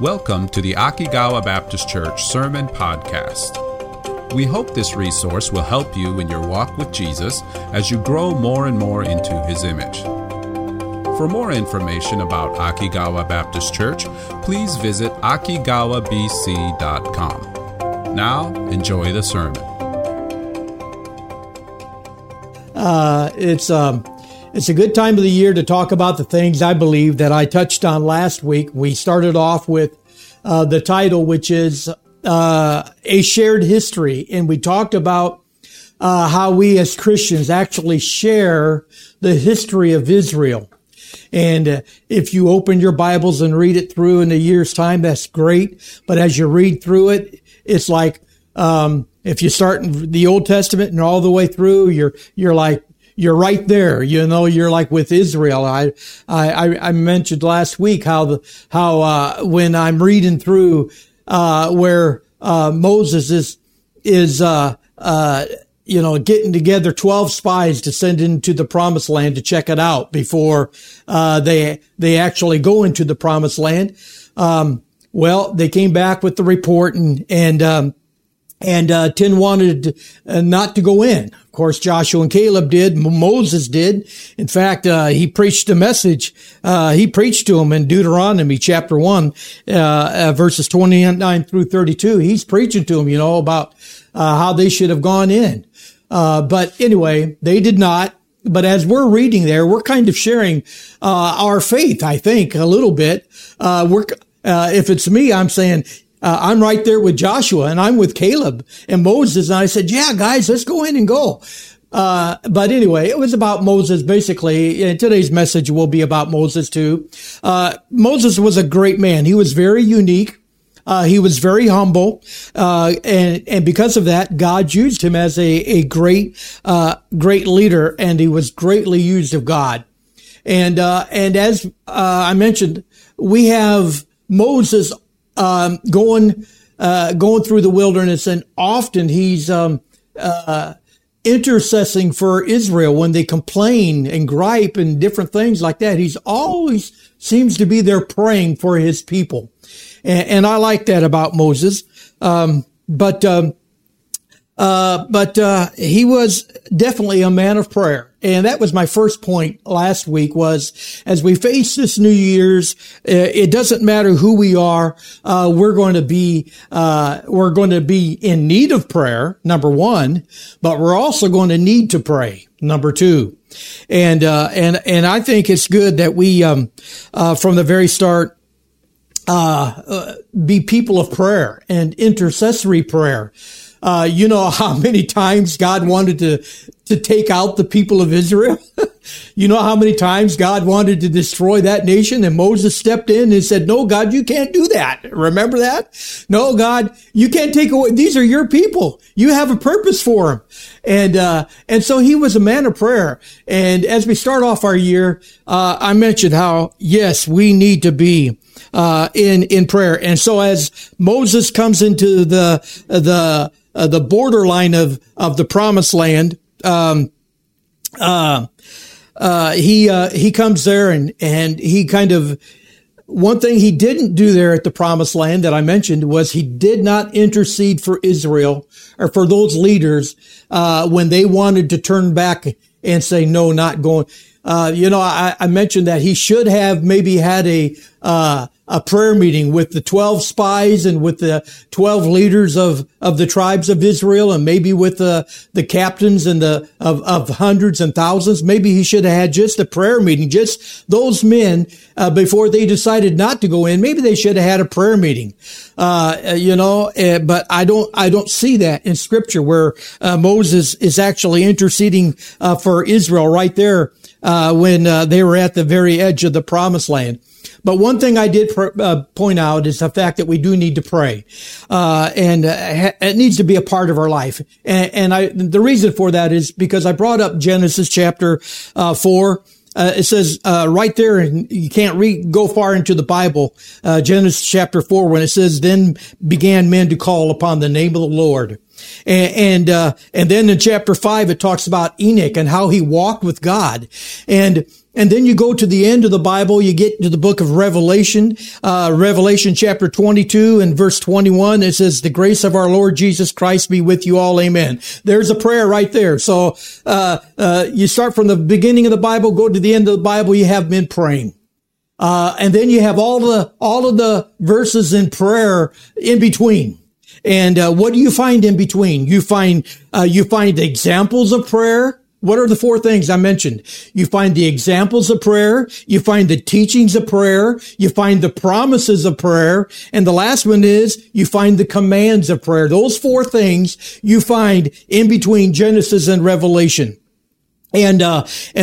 Welcome to the Akigawa Baptist Church Sermon Podcast. We hope this resource will help you in your walk with Jesus as you grow more and more into His image. For more information about Akigawa Baptist Church, please visit Akigawabc.com. Now, enjoy the sermon. It's a good time of the year to talk about the things I believe that I touched on last week. We started off with the title, which is A Shared History. And we talked about how we as Christians actually share the history of Israel. And if you open your Bibles and read it through in a year's time, that's great. But as you read through it, it's like if you start in the Old Testament and all the way through, you're like, you're right there, you know. You're like with Israel. I mentioned last week how when I'm reading through where Moses is getting together 12 spies to send into the Promised Land to check it out before they actually go into the Promised Land. Well, they came back with the report and 10 wanted not to go in. Of course, Joshua and Caleb did. Moses did. In fact, he preached a message. He preached to them in Deuteronomy chapter 1, verses 29 through 32. He's preaching to them, you know, about how they should have gone in. But anyway, they did not. But as we're reading there, we're kind of sharing our faith, I think, a little bit. If it's me, I'm saying, I'm right there with Joshua and I'm with Caleb and Moses. And I said, yeah, guys, let's go in and go. But anyway, it was about Moses basically. And today's message will be about Moses too. Moses was a great man. He was very unique. He was very humble. And because of that, God used him as a great leader, and he was greatly used of God. And as, I mentioned, we have Moses going through the wilderness, and often he's intercessing for Israel when they complain and gripe and different things like that. He's always seems to be there praying for his people, and I like that about Moses. But he was definitely a man of prayer. And that was my first point last week, was as we face this New Year's, it doesn't matter who we are. We're going to be in need of prayer, number one, but we're also going to need to pray, number two. And I think it's good that we, from the very start, be people of prayer and intercessory prayer. You know how many times God wanted to take out the people of Israel? You know how many times God wanted to destroy that nation, and Moses stepped in and said, no, God, you can't do that. Remember that? No, God, you can't take away. These are your people. You have a purpose for them. And so he was a man of prayer. And as we start off our year, I mentioned how, yes, we need to be in prayer. And so as Moses comes into the borderline of the Promised Land, he comes there and he kind of, one thing he didn't do there at the Promised Land that I mentioned was he did not intercede for Israel or for those leaders, when they wanted to turn back and say, no, not going. I mentioned that he should have maybe had a prayer meeting with the 12 spies and with the 12 leaders of the tribes of Israel, and maybe with the captains and of hundreds and thousands. Maybe he should have had just a prayer meeting, just those men, before they decided not to go in. Maybe they should have had a prayer meeting. But I don't see that in scripture where, Moses is actually interceding, for Israel right there, when, they were at the very edge of the Promised Land. But one thing I did point out is the fact that we do need to pray, and it needs to be a part of our life. And the reason for that is because I brought up Genesis chapter 4. It says right there, and you can't go far into the Bible, Genesis chapter 4, when it says, "Then began men to call upon the name of the Lord." And then in chapter 5, it talks about Enoch and how he walked with God. And And then you go to the end of the Bible, you get to the book of Revelation, Revelation chapter 22 and verse 21. It says, the grace of our Lord Jesus Christ be with you all. Amen. There's a prayer right there. So, you start from the beginning of the Bible, go to the end of the Bible, you have men praying. And then you have all of the verses in prayer in between. And, what do you find in between? You find examples of prayer. What are the four things I mentioned? You find the examples of prayer, you find the teachings of prayer, you find the promises of prayer, and the last one is you find the commands of prayer. Those four things you find in between Genesis and Revelation. And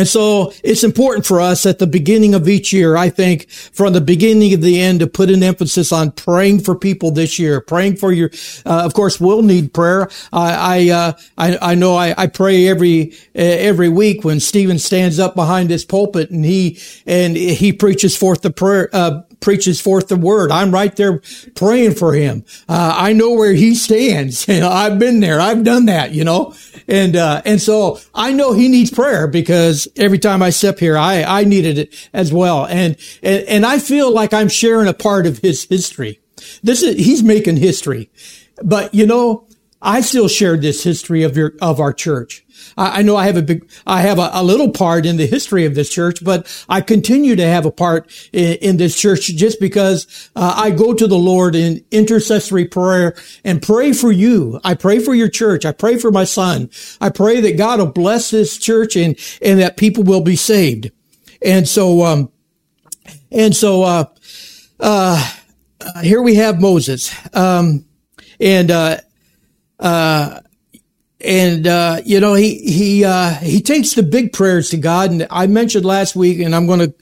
so it's important for us at the beginning of each year, I think, from the beginning of the end, to put an emphasis on praying for people this year, praying for your, of course, we'll need prayer. I know I pray every week when Stephen stands up behind this pulpit and he preaches forth the prayer, preaches forth the word. I'm right there praying for him. I know where he stands. I've been there. I've done that, And so I know he needs prayer because every time I step here, I needed it as well. And I feel like I'm sharing a part of his history. He's making history, but I still share this history of our church. I know I have a little part in the history of this church, but I continue to have a part in this church just because I go to the Lord in intercessory prayer and pray for you. I pray for your church. I pray for my son. I pray that God will bless this church and that people will be saved. And so, here we have Moses. He takes the big prayers to God. And I mentioned last week, and I'm going to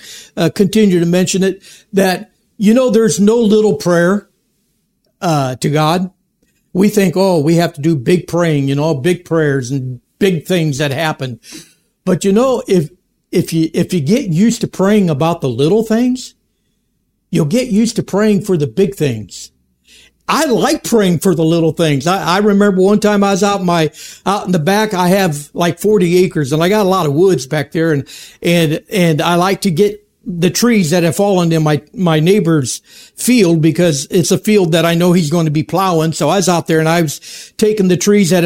continue to mention it, that, there's no little prayer, to God. We think, we have to do big praying, big prayers and big things that happen. But if you get used to praying about the little things, you'll get used to praying for the big things. I like praying for the little things. I remember one time I was out in the back. I have like 40 acres and I got a lot of woods back there. And I like to get the trees that have fallen in my neighbor's field because it's a field that I know he's going to be plowing. So I was out there and I was taking the trees that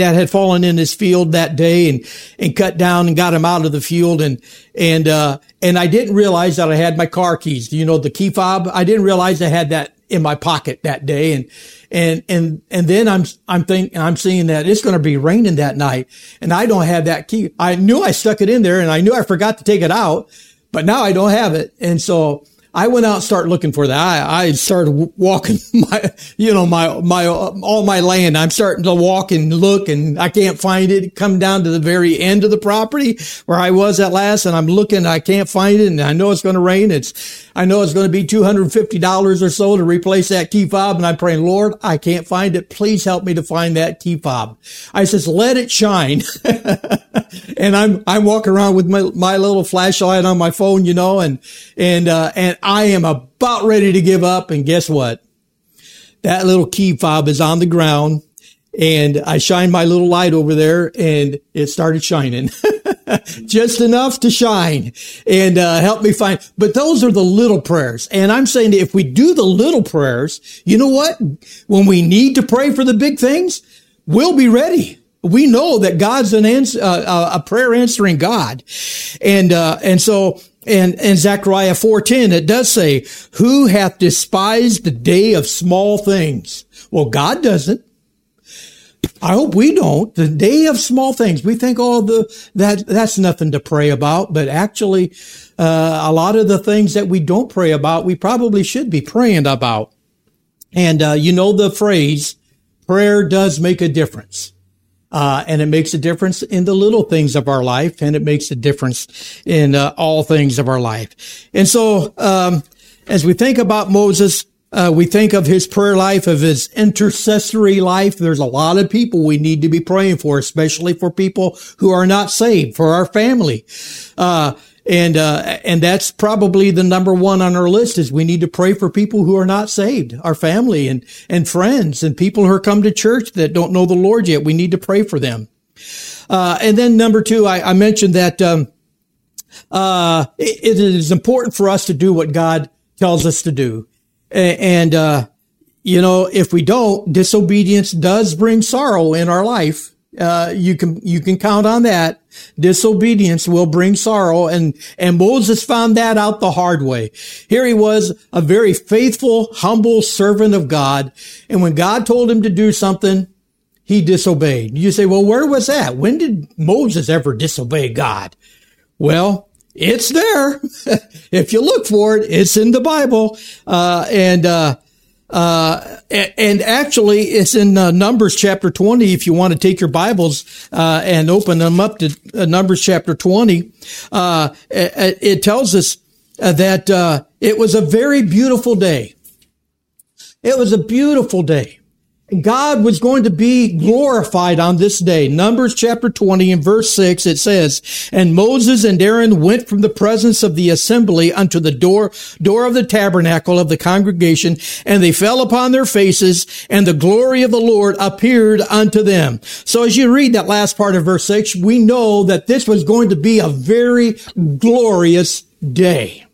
had fallen in his field that day and cut down and got them out of the field. And I didn't realize that I had my car keys, the key fob. I didn't realize I had that in my pocket that day. And then I'm seeing that it's going to be raining that night and I don't have that key. I knew I stuck it in there and I knew I forgot to take it out, but now I don't have it. And so I went out and started looking for that. I started walking all my land. I'm starting to walk and look and I can't find it. Come down to the very end of the property where I was at last and I'm looking, I can't find it. And I know it's going to rain. I know it's going to be $250 or so to replace that key fob. And I'm praying, Lord, I can't find it. Please help me to find that key fob. I says, let it shine. And I'm walking around with my little flashlight on my phone, and I am about ready to give up. And guess what? That little key fob is on the ground and I shined my little light over there and it started shining just enough to shine and help me find. But those are the little prayers. And I'm saying that if we do the little prayers, you know what? When we need to pray for the big things, we'll be ready. We know that God's a prayer answering God. And Zechariah 4:10, it does say, who hath despised the day of small things? Well, God doesn't. I hope we don't. The day of small things. We think, that's nothing to pray about. But actually, a lot of the things that we don't pray about, we probably should be praying about. And, the phrase, prayer does make a difference. And it makes a difference in the little things of our life, and it makes a difference in all things of our life. And so, as we think about Moses, we think of his prayer life, of his intercessory life. There's a lot of people we need to be praying for, especially for people who are not saved, for our family. And that's probably the number one on our list is we need to pray for people who are not saved, our family and friends and people who come to church that don't know the Lord yet. We need to pray for them. And then number two, I mentioned that, it is important for us to do what God tells us to do. And, you know, if we don't, disobedience does bring sorrow in our life. You can count on that. Disobedience will bring sorrow. And Moses found that out the hard way. Here he was, a very faithful, humble servant of God. And when God told him to do something, he disobeyed. You say, well, where was that? When did Moses ever disobey God? Well, it's there. If you look for it, it's in the Bible. And actually, it's in Numbers chapter 20, if you want to take your Bibles and open them up to Numbers chapter 20. It tells us that it was a very beautiful day. It was a beautiful day. God was going to be glorified on this day. Numbers chapter 20 and verse 6, it says, "And Moses and Aaron went from the presence of the assembly unto the door of the tabernacle of the congregation, and they fell upon their faces, and the glory of the Lord appeared unto them." So as you read that last part of verse 6, we know that this was going to be a very glorious day.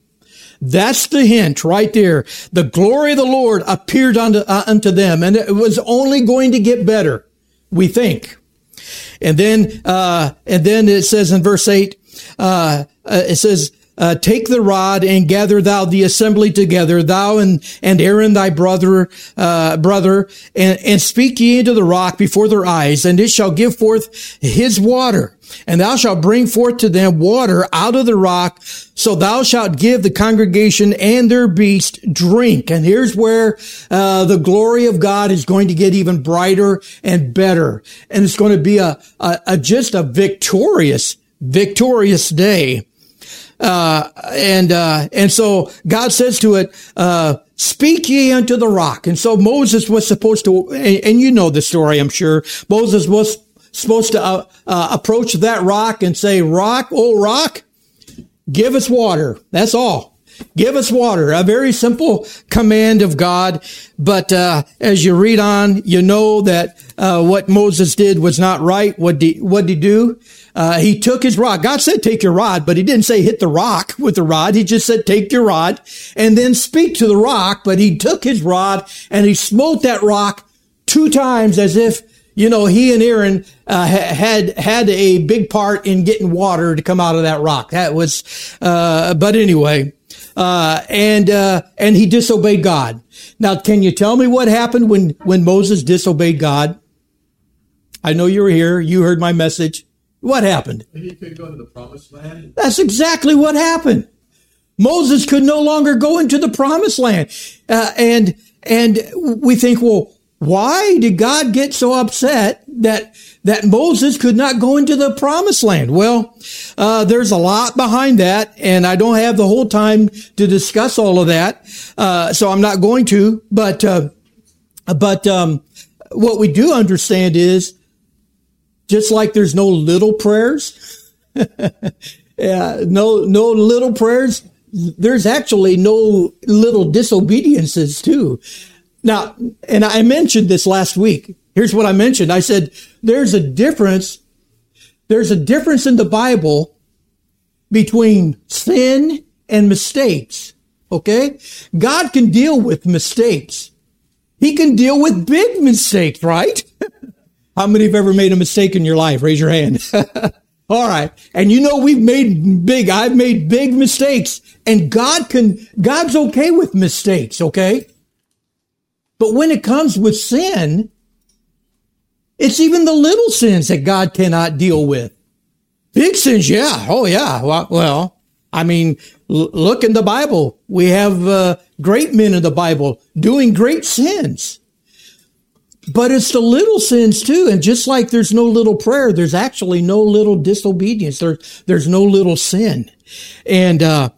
That's the hint right there. The glory of the Lord appeared unto them, and it was only going to get better, we think. And then it says in verse 8, it says, "Take the rod and gather thou the assembly together, thou and Aaron thy brother, and speak ye into the rock before their eyes, and it shall give forth his water. And thou shalt bring forth to them water out of the rock, so thou shalt give the congregation and their beast drink." And here's where the glory of God is going to get even brighter and better. And it's going to be just a victorious day. And so God says to it, "Speak ye unto the rock." And so Moses was supposed to, and you know the story, I'm sure. Moses was supposed to approach that rock and say, "Rock, oh rock, give us water." That's all. Give us water. A very simple command of God. But as you read on, you know that what Moses did was not right. What did he do? He took his rod. God said, "Take your rod," but he didn't say hit the rock with the rod. He just said, "Take your rod and then speak to the rock." But he took his rod and he smote that rock 2 times, as if, you know, he and Aaron had a big part in getting water to come out of that rock. That was, but anyway, and he disobeyed God. Now, can you tell me what happened when Moses disobeyed God? I know you were here. You heard my message. What happened? He could go to the Promised Land. That's exactly what happened. Moses could no longer go into the Promised Land. And we think, well, why did God get so upset that Moses could not go into the Promised Land? Well, there's a lot behind that, and I don't have the whole time to discuss all of that, so I'm not going to. But what we do understand is, just like there's no little prayers, no little prayers, there's actually no little disobediences too. Now, and I mentioned this last week. Here's what I mentioned. I said, there's a difference. There's a difference in the Bible between sin and mistakes. Okay? God can deal with mistakes. He can deal with big mistakes, right? How many have ever made a mistake in your life? Raise your hand. All right. And you know, I've made big mistakes, and God's okay with mistakes. Okay? But when it comes with sin, it's even the little sins that God cannot deal with. Big sins, yeah. Oh, yeah. Well, I mean, look in the Bible. We have great men in the Bible doing great sins. But it's the little sins, too. And just like there's no little prayer, there's actually no little disobedience. There's no little sin. And so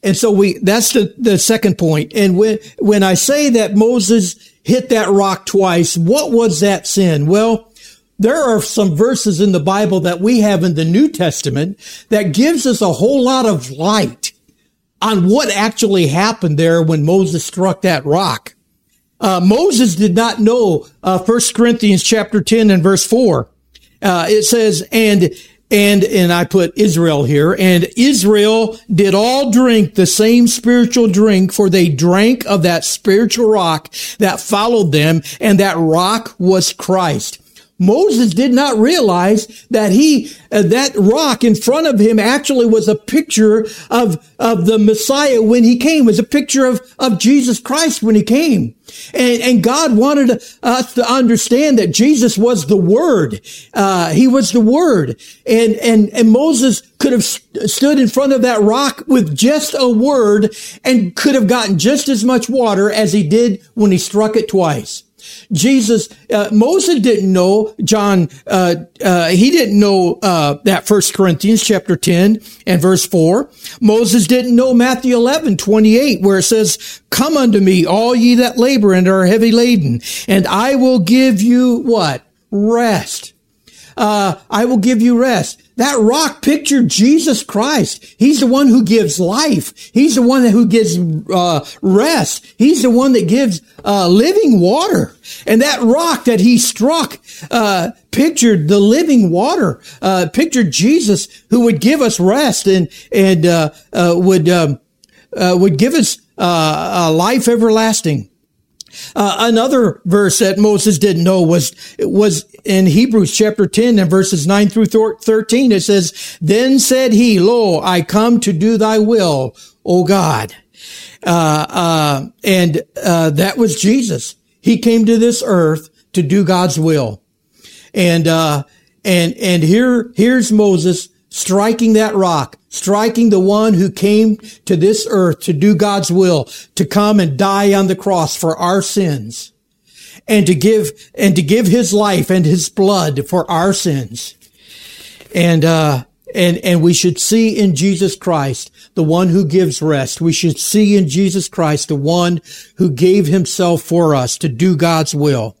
that's the second point. And when I say that Moses hit that rock twice, what was that sin? Well, there are some verses in the Bible that we have in the New Testament that gives us a whole lot of light on what actually happened there when Moses struck that rock. Moses did not know, 1 Corinthians chapter 10 and verse 4. It says, and And I put Israel here, and Israel did all drink the same spiritual drink, for they drank of that spiritual rock that followed them, and that rock was Christ. Moses did not realize that that rock in front of him actually was a picture of the Messiah when he came, was a picture of Jesus Christ when he came. And God wanted us to understand that Jesus was the Word. He was the Word. And Moses could have stood in front of that rock with just a word and could have gotten just as much water as he did when he struck it twice. Moses didn't know, he didn't know, that 1 Corinthians chapter 10 and verse 4. Moses didn't know Matthew 11:28, where it says, "Come unto me, all ye that labor and are heavy laden, and I will give you what? Rest." I will give you rest. That rock pictured Jesus Christ. He's the one who gives life. He's the one who gives rest. He's the one that gives living water. And that rock that he struck pictured the living water. Pictured Jesus, who would give us rest and would give us a life everlasting. Another verse that Moses didn't know was in Hebrews chapter 10 and verses 9 through 13. It says, "Then said he, Lo, I come to do thy will, O God." That was Jesus. He came to this earth to do God's will. And here's Moses striking that rock, striking the one who came to this earth to do God's will, to come and die on the cross for our sins, and to give his life and his blood for our sins. And we should see in Jesus Christ, the one who gives rest. We should see in Jesus Christ, the one who gave himself for us to do God's will.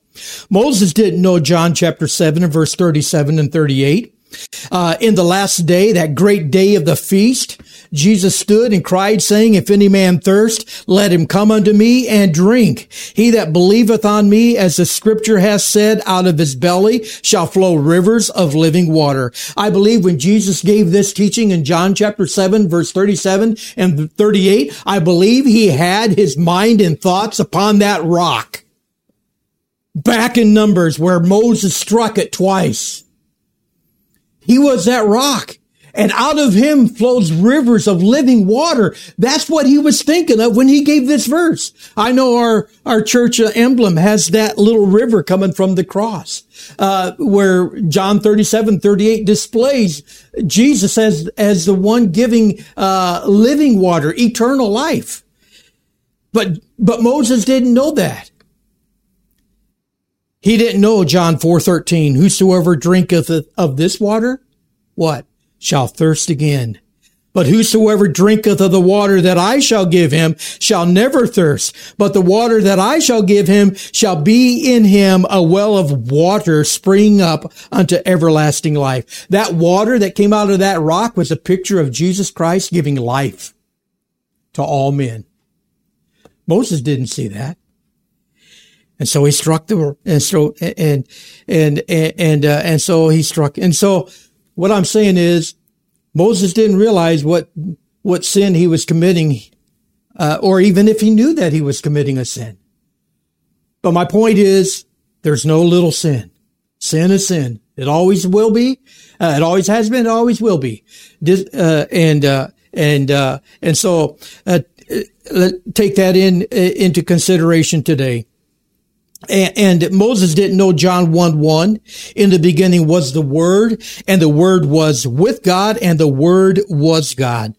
Moses didn't know John chapter 7 and verse 37 and 38. In the last day, that great day of the feast, Jesus stood and cried, saying, "If any man thirst, let him come unto me and drink. He that believeth on me, as the scripture hath said, out of his belly shall flow rivers of living water." I believe when Jesus gave this teaching in John chapter 7, verse 37 and 38, I believe he had his mind and thoughts upon that rock. Back in Numbers, where Moses struck it twice. He was that rock, and out of him flows rivers of living water. That's what he was thinking of when he gave this verse. I know our church emblem has that little river coming from the cross, where John 37:38 displays Jesus as the one giving, living water, eternal life. But Moses didn't know that. He didn't know John 4:13, "Whosoever drinketh of this water, what? Shall thirst again. But whosoever drinketh of the water that I shall give him shall never thirst. But the water that I shall give him shall be in him a well of water springing up unto everlasting life." That water that came out of that rock was a picture of Jesus Christ giving life to all men. Moses didn't see that. And so he struck and so what I'm saying is, Moses didn't realize what sin he was committing, or even if he knew that he was committing a sin. But my point is, there's no little sin. Sin is sin. It always will be. It always has been. It always will be. So take that into consideration today. And Moses didn't know John 1:1. "In the beginning was the Word, and the Word was with God, and the Word was God."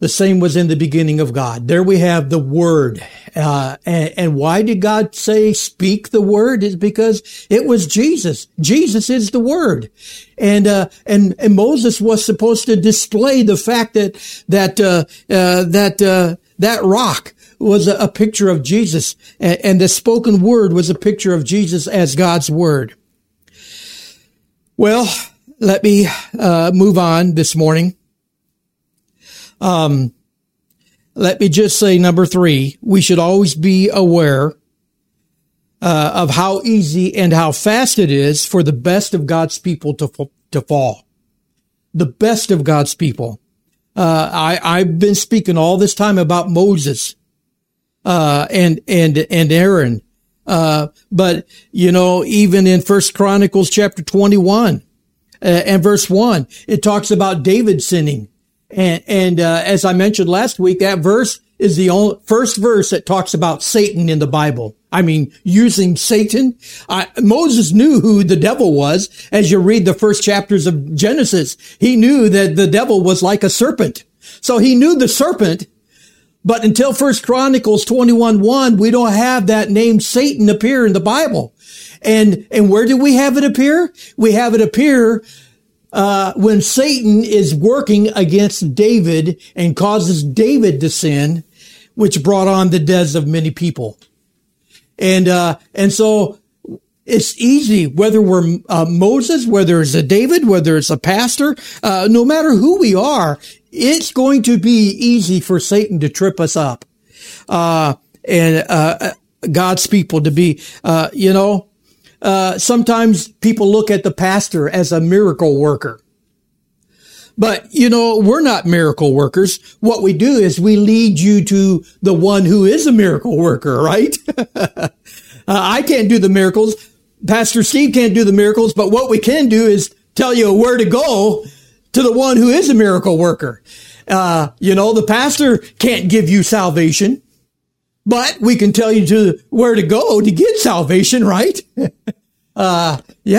The same was in the beginning of God. There we have the Word. And why did God say, "Speak the Word"? It's because it was Jesus. Jesus is the Word. And Moses was supposed to display the fact that rock was a picture of Jesus, and the spoken word was a picture of Jesus as God's word. Well, let me move on this morning. Let me just say, number 3, we should always be aware of how easy and how fast it is for the best of God's people to fall. the best of God's people. I've been speaking all this time about Moses, and Aaron. But you know, even in First Chronicles chapter 21 and verse 1, it talks about David sinning. And as I mentioned last week, that verse is the only first verse that talks about Satan in the Bible. I mean, using Satan. Moses knew who the devil was. As you read the first chapters of Genesis, he knew that the devil was like a serpent. So he knew the serpent. But until First Chronicles 21:1, we don't have that name Satan appear in the Bible. And where do we have it appear? We have it appear when Satan is working against David and causes David to sin, which brought on the deaths of many people. And so it's easy, whether we're Moses, whether it's a David, whether it's a pastor, no matter who we are, it's going to be easy for Satan to trip us up, and God's people to be, sometimes people look at the pastor as a miracle worker, but you know, we're not miracle workers. What we do is we lead you to the one who is a miracle worker, right? I can't do the miracles. Pastor Steve can't do the miracles, but what we can do is tell you where to go to the one who is a miracle worker. The pastor can't give you salvation, but we can tell you where to go to get salvation, right? I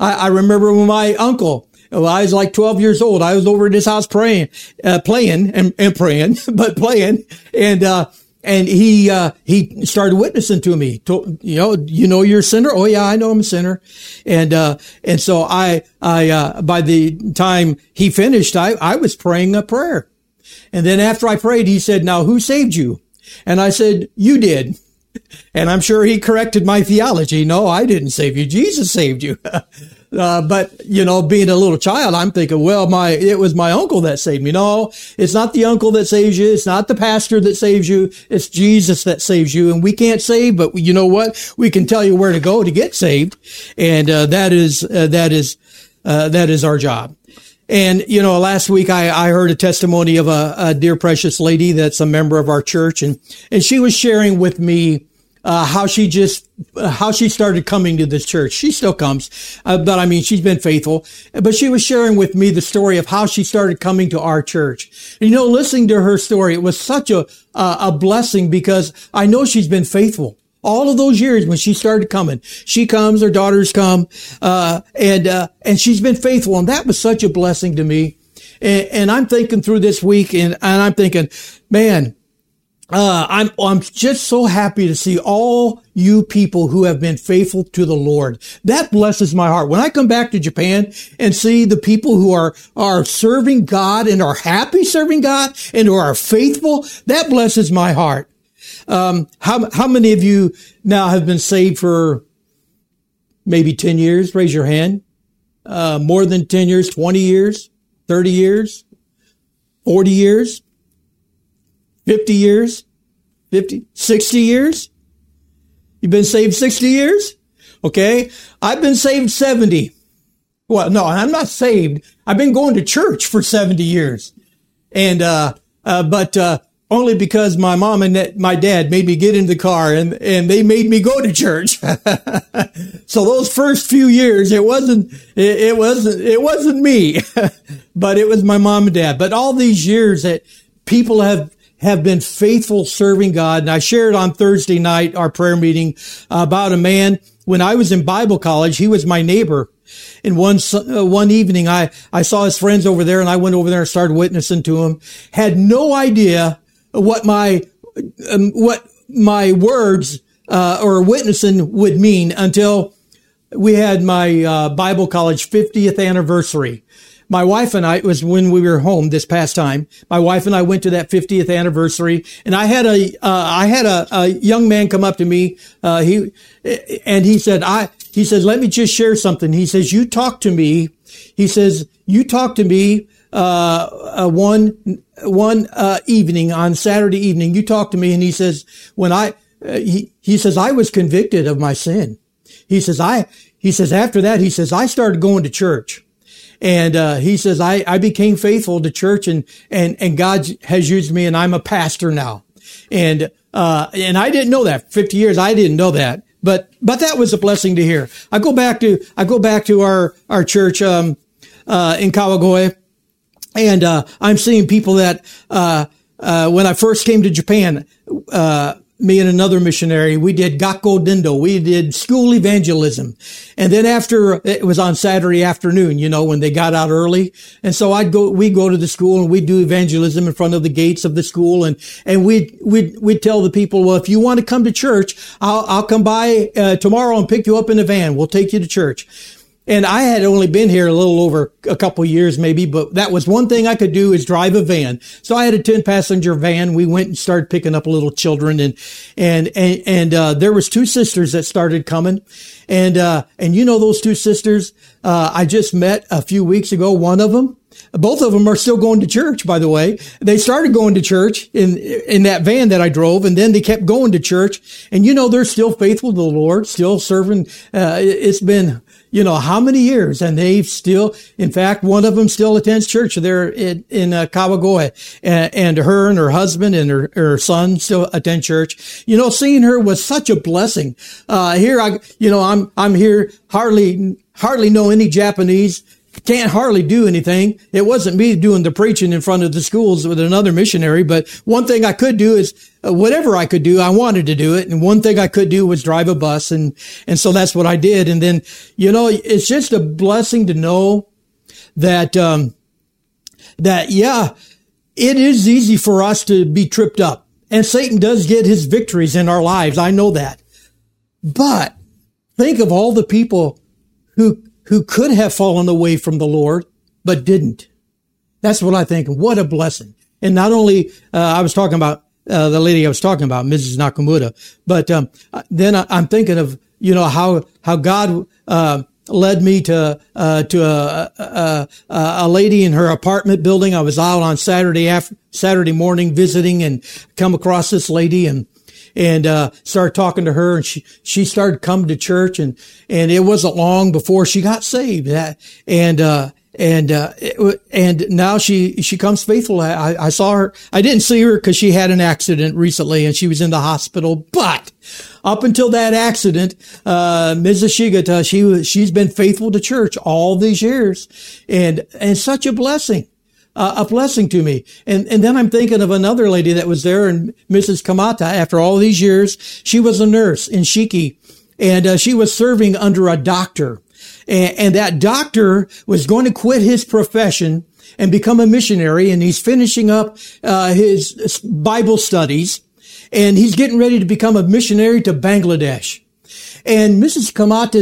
remember when my uncle, I was like 12 years old. I was over at his house praying. And he started witnessing to me. You know, you're a sinner. Oh yeah, I know I'm a sinner. And so I by the time he finished, I was praying a prayer. And then after I prayed, he said, "Now who saved you?" And I said, "You did." And I'm sure he corrected my theology. No, I didn't save you. Jesus saved you. But you know, being a little child, I'm thinking, well, it was my uncle that saved me. No, it's not the uncle that saves you. It's not the pastor that saves you. It's Jesus that saves you. And we can't save, but you know what? We can tell you where to go to get saved. And, that is our job. And, you know, last week I heard a testimony of a dear precious lady that's a member of our church, and she was sharing with me how she started coming to this church. She still comes, but I mean, she's been faithful. But she was sharing with me the story of how she started coming to our church. You know, listening to her story, it was such a blessing, because I know she's been faithful all of those years. When she started coming, she comes, her daughters come, and she's been faithful. And that was such a blessing to me. And I'm thinking through this week, and I'm thinking, man, I'm just so happy to see all you people who have been faithful to the Lord. That blesses my heart. When I come back to Japan and see the people who are serving God and are happy serving God and who are faithful, that blesses my heart. How many of you now have been saved for maybe 10 years? Raise your hand. More than 10 years, 20 years, 30 years, 40 years. 50 years? 60 years? You've been saved 60 years? Okay. I've been saved 70. Well, no, I'm not saved. I've been going to church for 70 years. And, but only because my mom and my dad made me get in the car and they made me go to church. So those first few years, it wasn't me, but it was my mom and dad. But all these years that people have been faithful serving God. And I shared on Thursday night, our prayer meeting, about a man. When I was in Bible college, he was my neighbor. And one evening, I saw his friends over there, and I went over there and started witnessing to him. Had no idea what my words, or witnessing would mean, until we had my, Bible college 50th anniversary. My wife and I, it was when we were home this past time, my wife and I went to that 50th anniversary, and I had a young man come up to me, he said, "Let me just share something." He says, you talked to me, one evening on Saturday evening, you talked to me, and he says, he says, "I was convicted of my sin." He says, after that, I started going to church. And he says, I became faithful to church, and God has used me, and I'm a pastor now. And I didn't know that. 50 years, I didn't know that. But that was a blessing to hear. I go back to our church, in Kawagoe, and, I'm seeing people that, when I first came to Japan, me and another missionary, we did Gakko Dindo. We did school evangelism. And then after, it was on Saturday afternoon, you know, when they got out early. And so we'd go to the school and we'd do evangelism in front of the gates of the school. And we'd tell the people, well, if you want to come to church, I'll come by, tomorrow and pick you up in a van. We'll take you to church. And I had only been here a little over a couple years maybe, but that was one thing I could do is drive a van. So I had a 10-passenger van. We went and started picking up little children and there was two sisters that started coming. And you know, those two sisters, I just met a few weeks ago. One of them, both of them are still going to church, by the way. They started going to church in that van that I drove, and then they kept going to church. And you know, they're still faithful to the Lord, still serving. It's been, you know, how many years, and they've still, in fact, one of them still attends church there in Kawagoe, and her husband and her son still attend church. You know, seeing her was such a blessing. Here I'm here, hardly know any Japanese. Can't hardly do anything. It wasn't me doing the preaching in front of the schools with another missionary, but one thing I could do is whatever I could do, I wanted to do it. And one thing I could do was drive a bus. And so that's what I did. And then, you know, it's just a blessing to know that, it is easy for us to be tripped up, and Satan does get his victories in our lives. I know that, but think of all the people who could have fallen away from the Lord, but didn't. That's what I think. What a blessing. And not only, I was talking about, the lady I was talking about, Mrs. Nakamura, but, then I'm thinking of, you know, how God, led me to a lady in her apartment building. I was out on Saturday morning visiting, and come across this lady and started talking to her, and she started coming to church, and it wasn't long before she got saved. And now she comes faithful. I saw her. I didn't see her because she had an accident recently and she was in the hospital. But up until that accident, Mrs. Shigata, she's been faithful to church all these years, and such a blessing to me. And then I'm thinking of another lady that was there, and Mrs. Kamata, after all these years, she was a nurse in Shiki, and she was serving under a doctor. And that doctor was going to quit his profession and become a missionary, and he's finishing up his Bible studies, and he's getting ready to become a missionary to Bangladesh. And Mrs. Kamata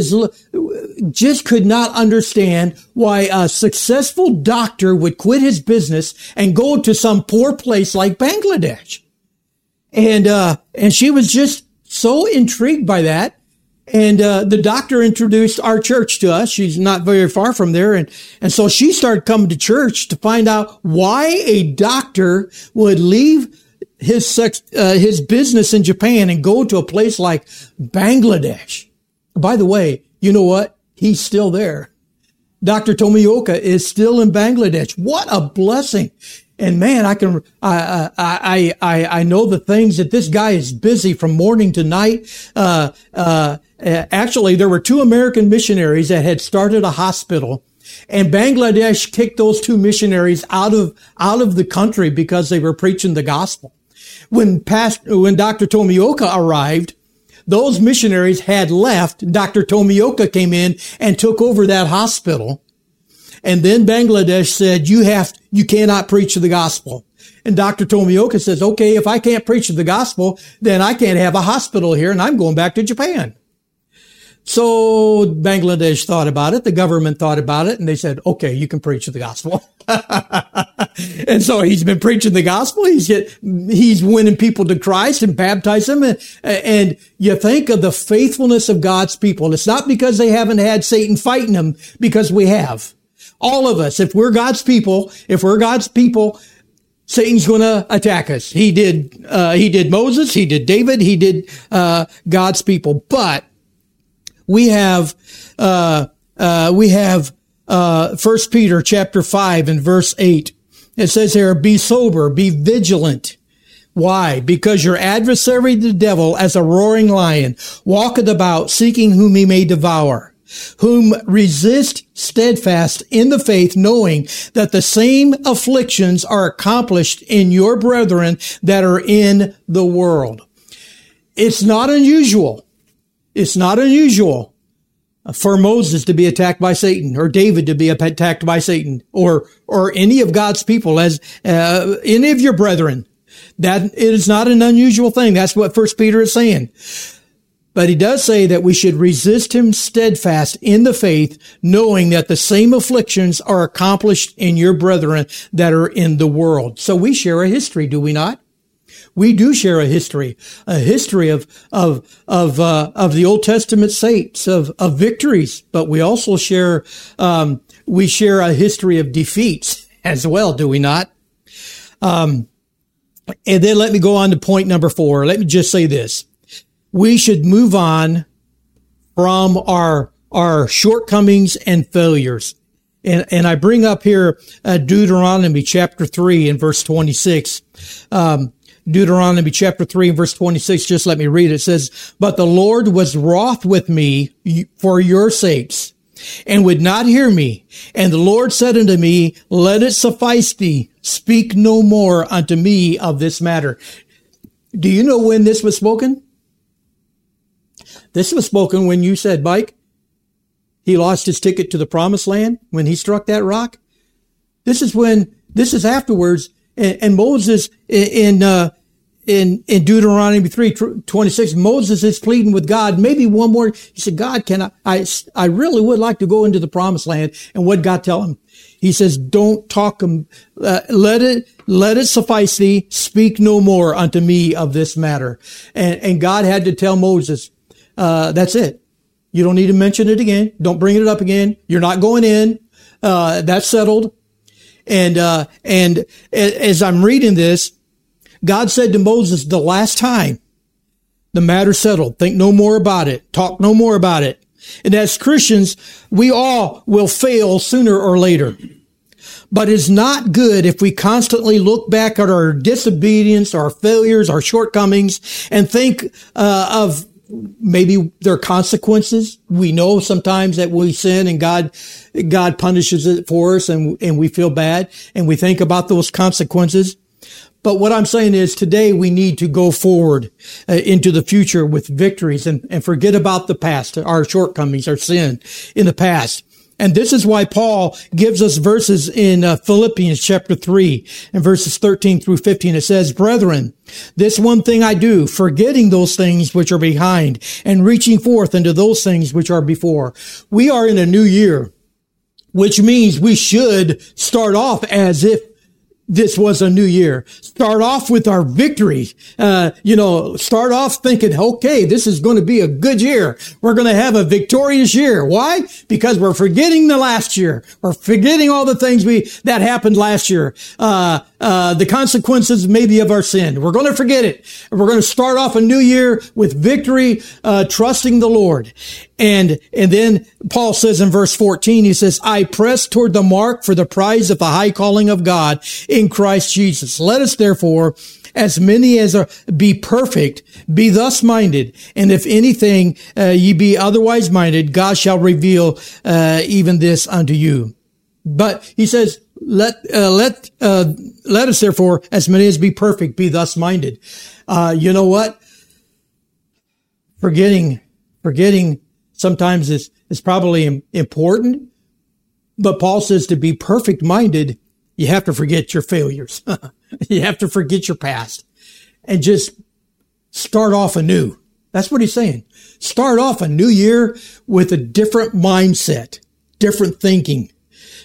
just could not understand why a successful doctor would quit his business and go to some poor place like Bangladesh. And she was just so intrigued by that. And the doctor introduced our church to us. She's not very far from there. And so she started coming to church to find out why a doctor would leave his business in Japan and go to a place like Bangladesh. By the way, you know what? He's still there. Dr. Tomioka is still in Bangladesh. What a blessing. And man, I know the things that this guy is busy from morning to night. Actually, there were two American missionaries that had started a hospital, and Bangladesh kicked those two missionaries out of the country because they were preaching the gospel. When Dr. Tomioka arrived, those missionaries had left. Dr. Tomioka came in and took over that hospital. And then Bangladesh said, you cannot preach the gospel. And Dr. Tomioka says, okay, if I can't preach the gospel, then I can't have a hospital here, and I'm going back to Japan. So Bangladesh thought about it. The government thought about it, and they said, okay, you can preach the gospel. And so he's been preaching the gospel. He's winning people to Christ and baptizing them. And you think of the faithfulness of God's people. It's not because they haven't had Satan fighting them, because we have. All of us, if we're God's people, Satan's going to attack us. He did Moses, he did David, he did God's people. But we have 1 Peter chapter 5 and verse 8. It says here, be sober, be vigilant. Why? Because your adversary, the devil, as a roaring lion, walketh about, seeking whom he may devour, whom resist steadfast in the faith, knowing that the same afflictions are accomplished in your brethren that are in the world. It's not unusual. It's not unusual for Moses to be attacked by Satan, or David to be attacked by Satan, or any of God's people, as any of your brethren. That it is not an unusual thing. That's what 1 Peter is saying. But he does say that we should resist him steadfast in the faith, knowing that the same afflictions are accomplished in your brethren that are in the world. So we share a history, do we not? We do share a history of the Old Testament saints, of victories, but we also share, we share a history of defeats as well, do we not? And then let me go on to point number 4. Let me just say this. We should move on from our shortcomings and failures. And I bring up here, Deuteronomy chapter 3 and verse 26. Deuteronomy chapter 3 and verse 26, just let me read it. It says, but the Lord was wroth with me for your sakes, and would not hear me. And the Lord said unto me, let it suffice thee. Speak no more unto me of this matter. Do you know when this was spoken? This was spoken when you said, Mike, he lost his ticket to the Promised Land when he struck that rock. This is afterwards. And Moses in Deuteronomy 3:26, Moses is pleading with God. Maybe one more. He said, God, can I really would like to go into the Promised Land. And what God tell him? He says, don't talk. Let it suffice thee. Speak no more unto me of this matter. And God had to tell Moses, that's it. You don't need to mention it again. Don't bring it up again. You're not going in. That's settled. And as I'm reading this, God said to Moses, the last time, the matter settled. Think no more about it. Talk no more about it. And as Christians, we all will fail sooner or later. But it's not good if we constantly look back at our disobedience, our failures, our shortcomings, and think of maybe their consequences. We know sometimes that we sin and God punishes it for us, and we feel bad and we think about those consequences. But what I'm saying is today we need to go forward into the future with victories and forget about the past, our shortcomings, our sin in the past. And this is why Paul gives us verses in Philippians chapter 3 and verses 13 through 15. It says, brethren, this one thing I do, forgetting those things which are behind and reaching forth into those things which are before. We are in a new year, which means we should start off as if this was a new year. Start off with our victory. Start off thinking, okay, this is going to be a good year. We're going to have a victorious year. Why? Because we're forgetting the last year. We're forgetting all the things that happened last year. The consequences maybe of our sin. We're going to forget it. We're going to start off a new year with victory, trusting the Lord. And then Paul says in verse 14, he says, I press toward the mark for the prize of the high calling of God in Christ Jesus. Let us therefore, as many as are, be perfect, be thus minded. And if anything, ye be otherwise minded, God shall reveal, even this unto you. But he says, let us therefore, as many as be perfect, be thus minded. You know what? Forgetting sometimes is probably important, but Paul says to be perfect minded, you have to forget your failures. You have to forget your past and just start off anew. That's what he's saying. Start off a new year with a different mindset, different thinking.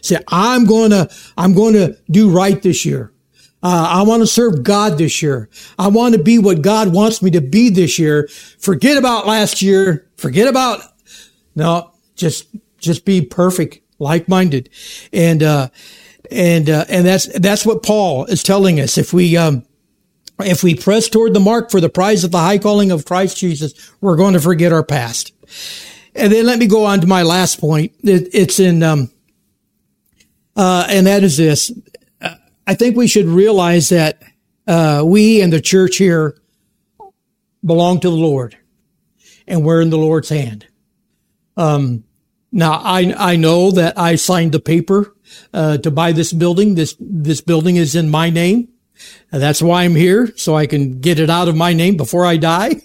Say, I'm going to do right this year. I want to serve God this year. I want to be what God wants me to be this year. Forget about last year. Just be perfect, like-minded. And that's what Paul is telling us. If we press toward the mark for the prize of the high calling of Christ Jesus, we're going to forget our past. And then let me go on to my last point. It's in, and that is this. I think we should realize that we and the church here belong to the Lord, and we're in the Lord's hand. Now, I know that I signed the paper to buy this building. This building is in my name. That's why I'm here, so I can get it out of my name before I die.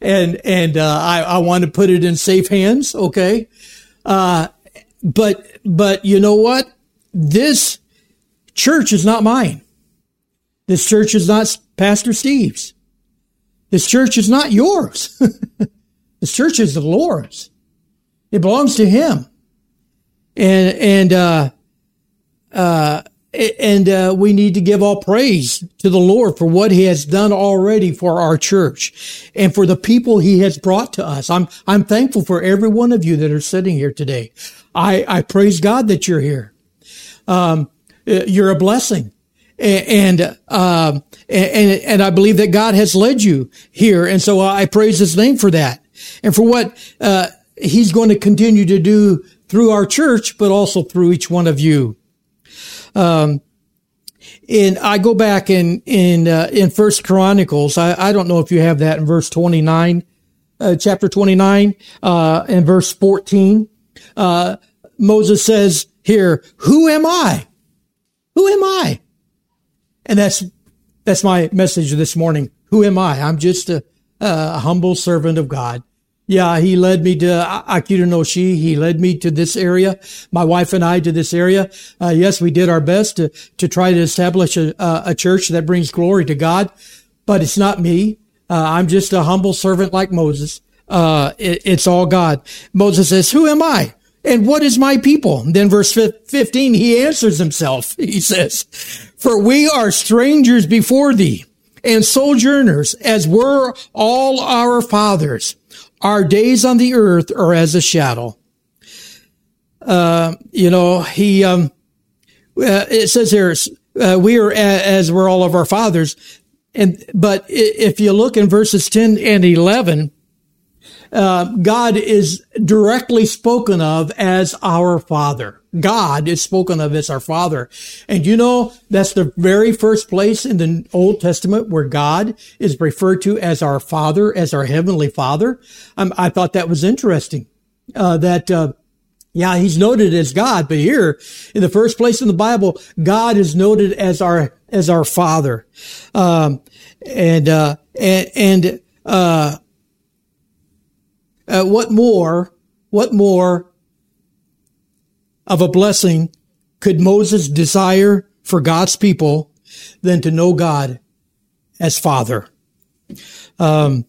And I want to put it in safe hands, okay? But you know what? This church is not mine. This church is not Pastor Steve's. This church is not yours. This church is the Lord's. It belongs to Him. And we need to give all praise to the Lord for what He has done already for our church and for the people He has brought to us. I'm thankful for every one of you that are sitting here today. I praise God that you're here. You're a blessing. And I believe that God has led you here. And so I praise His name for that and for what, He's going to continue to do through our church, but also through each one of you. And I go back in First Chronicles. I don't know if you have that in verse 29, chapter 29, and verse 14. Moses says here, who am I? Who am I? And that's my message this morning. Who am I? I'm just a humble servant of God. Yeah, He led me to Akirinoshi. He led me to this area, my wife and I to this area. Yes, we did our best to try to establish a church that brings glory to God, but it's not me. I'm just a humble servant like Moses. It's all God. Moses says, who am I? And what is my people? And then verse 15, he answers himself. He says, for we are strangers before thee and sojourners, as were all our fathers. Our days on the earth are as a shadow. It says here, we are as we're all of our fathers. But if you look in verses 10 and 11, God is directly spoken of as our Father. God is spoken of as our Father. And you know, that's the very first place in the Old Testament where God is referred to as our Father, as our Heavenly Father. I thought that was interesting. He's noted as God, but here in the first place in the Bible, God is noted as our Father. What more of a blessing could Moses desire for God's people than to know God as Father? And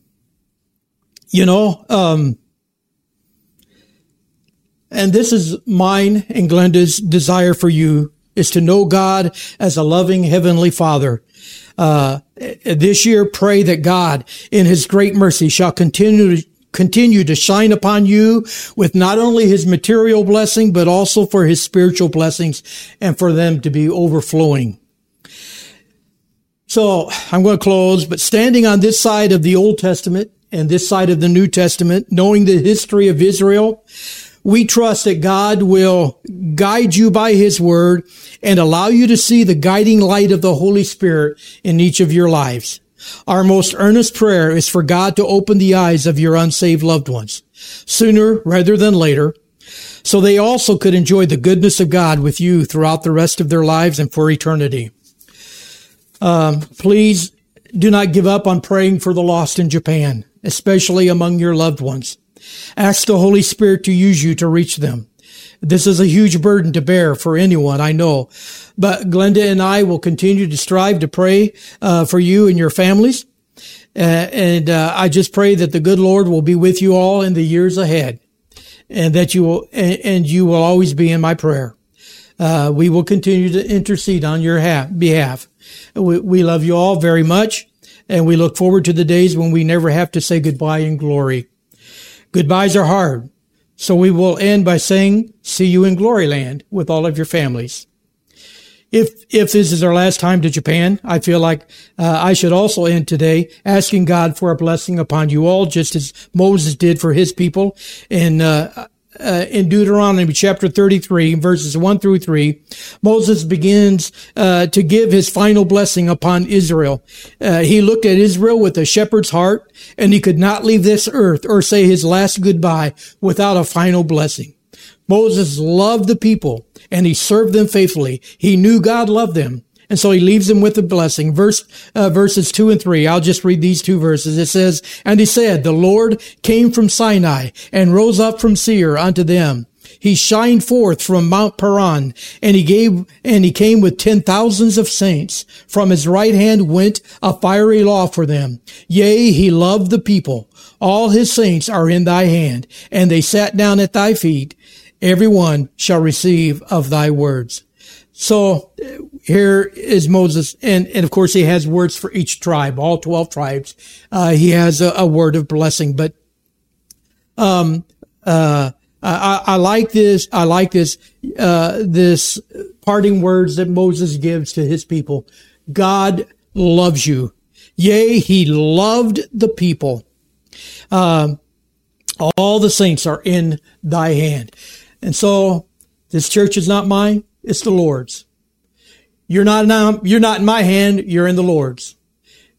this is mine and Glenda's desire for you, is to know God as a loving Heavenly Father. This year, pray that God in His great mercy shall continue to shine upon you with not only His material blessing, but also for His spiritual blessings and for them to be overflowing. So I'm going to close, but standing on this side of the Old Testament and this side of the New Testament, knowing the history of Israel, we trust that God will guide you by His word and allow you to see the guiding light of the Holy Spirit in each of your lives. Our most earnest prayer is for God to open the eyes of your unsaved loved ones sooner rather than later, so they also could enjoy the goodness of God with you throughout the rest of their lives and for eternity. Please do not give up on praying for the lost in Japan, especially among your loved ones. Ask the Holy Spirit to use you to reach them. This is a huge burden to bear for anyone, I know. But Glenda and I will continue to strive to pray for you and your families. I just pray that the good Lord will be with you all in the years ahead, and that you will always be in my prayer. We will continue to intercede on your behalf. We love you all very much, and we look forward to the days when we never have to say goodbye in glory. Goodbyes are hard. So we will end by saying, see you in Glory Land with all of your families. If this is our last time to Japan, I feel like I should also end today asking God for a blessing upon you all, just as Moses did for his people in in Deuteronomy chapter 33, verses 1-3, Moses begins to give his final blessing upon Israel. He looked at Israel with a shepherd's heart, and he could not leave this earth or say his last goodbye without a final blessing. Moses loved the people, and he served them faithfully. He knew God loved them. And so he leaves them with a blessing. Verses 2 and 3. I'll just read these two verses. It says, "And he said, the Lord came from Sinai and rose up from Seir unto them. He shined forth from Mount Paran, and he came with 10,000s of saints. From his right hand went a fiery law for them. Yea, he loved the people. All his saints are in thy hand, and they sat down at thy feet. Every one shall receive of thy words." So here is Moses, and of course he has words for each tribe, all 12 tribes. He has a word of blessing, but I like this parting words that Moses gives to his people. God loves you. Yea, he loved the people. All the saints are in thy hand. And so this church is not mine. It's the Lord's. You're not in my hand. You're in the Lord's.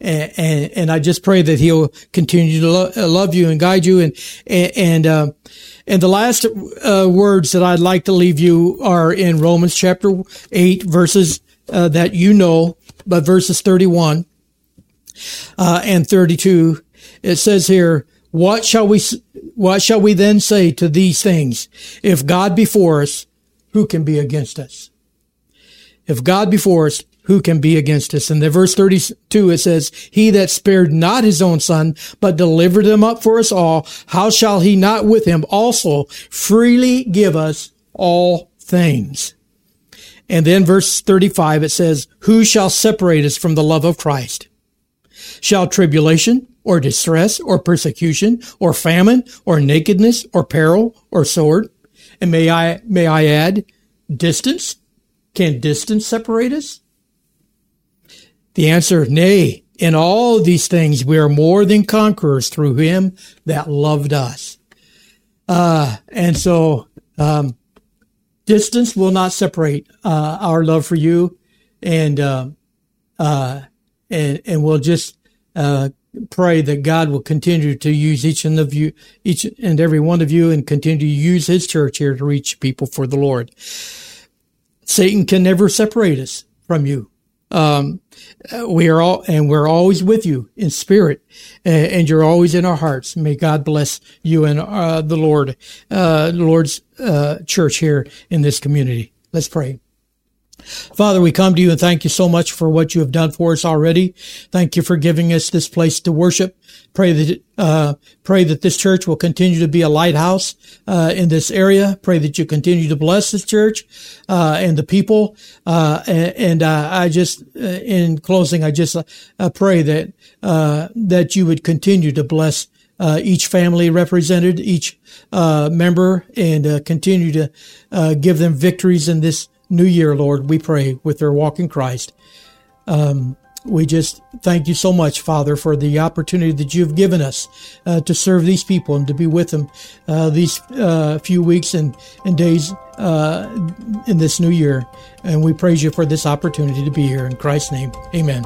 And I just pray that he'll continue to love you and guide you. And the last words that I'd like to leave you are in Romans chapter 8, verses that you know, but verses 31 and 32. It says here, what shall we then say to these things? If God be for us, who can be against us? If God be for us, who can be against us? And the verse 32, it says, "He that spared not his own son, but delivered him up for us all, how shall he not with him also freely give us all things?" And then verse 35, it says, "Who shall separate us from the love of Christ? Shall tribulation, or distress, or persecution, or famine, or nakedness, or peril, or sword?" And may I add, distance? Can distance separate us? The answer, nay. In all these things, we are more than conquerors through him that loved us. And so distance will not separate our love for you, and we'll just pray that God will continue to use each and every one of you, and continue to use his church here to reach people for the Lord. Satan can never separate us from you. We're always with you in spirit, and you're always in our hearts. May God bless you and the Lord's church here in this community. Let's pray. Father, we come to you and thank you so much for what you have done for us already. Thank you for giving us this place to worship. Pray that this church will continue to be a lighthouse in this area. Pray that you continue to bless this church and the people. In closing, I pray that you would continue to bless each family represented, each member, and continue to give them victories in this new year, Lord. We pray with their walk in Christ. We just thank you so much, Father, for the opportunity that you've given us to serve these people and to be with them these few weeks and days in this new year. And we praise you for this opportunity to be here. In Christ's name, amen.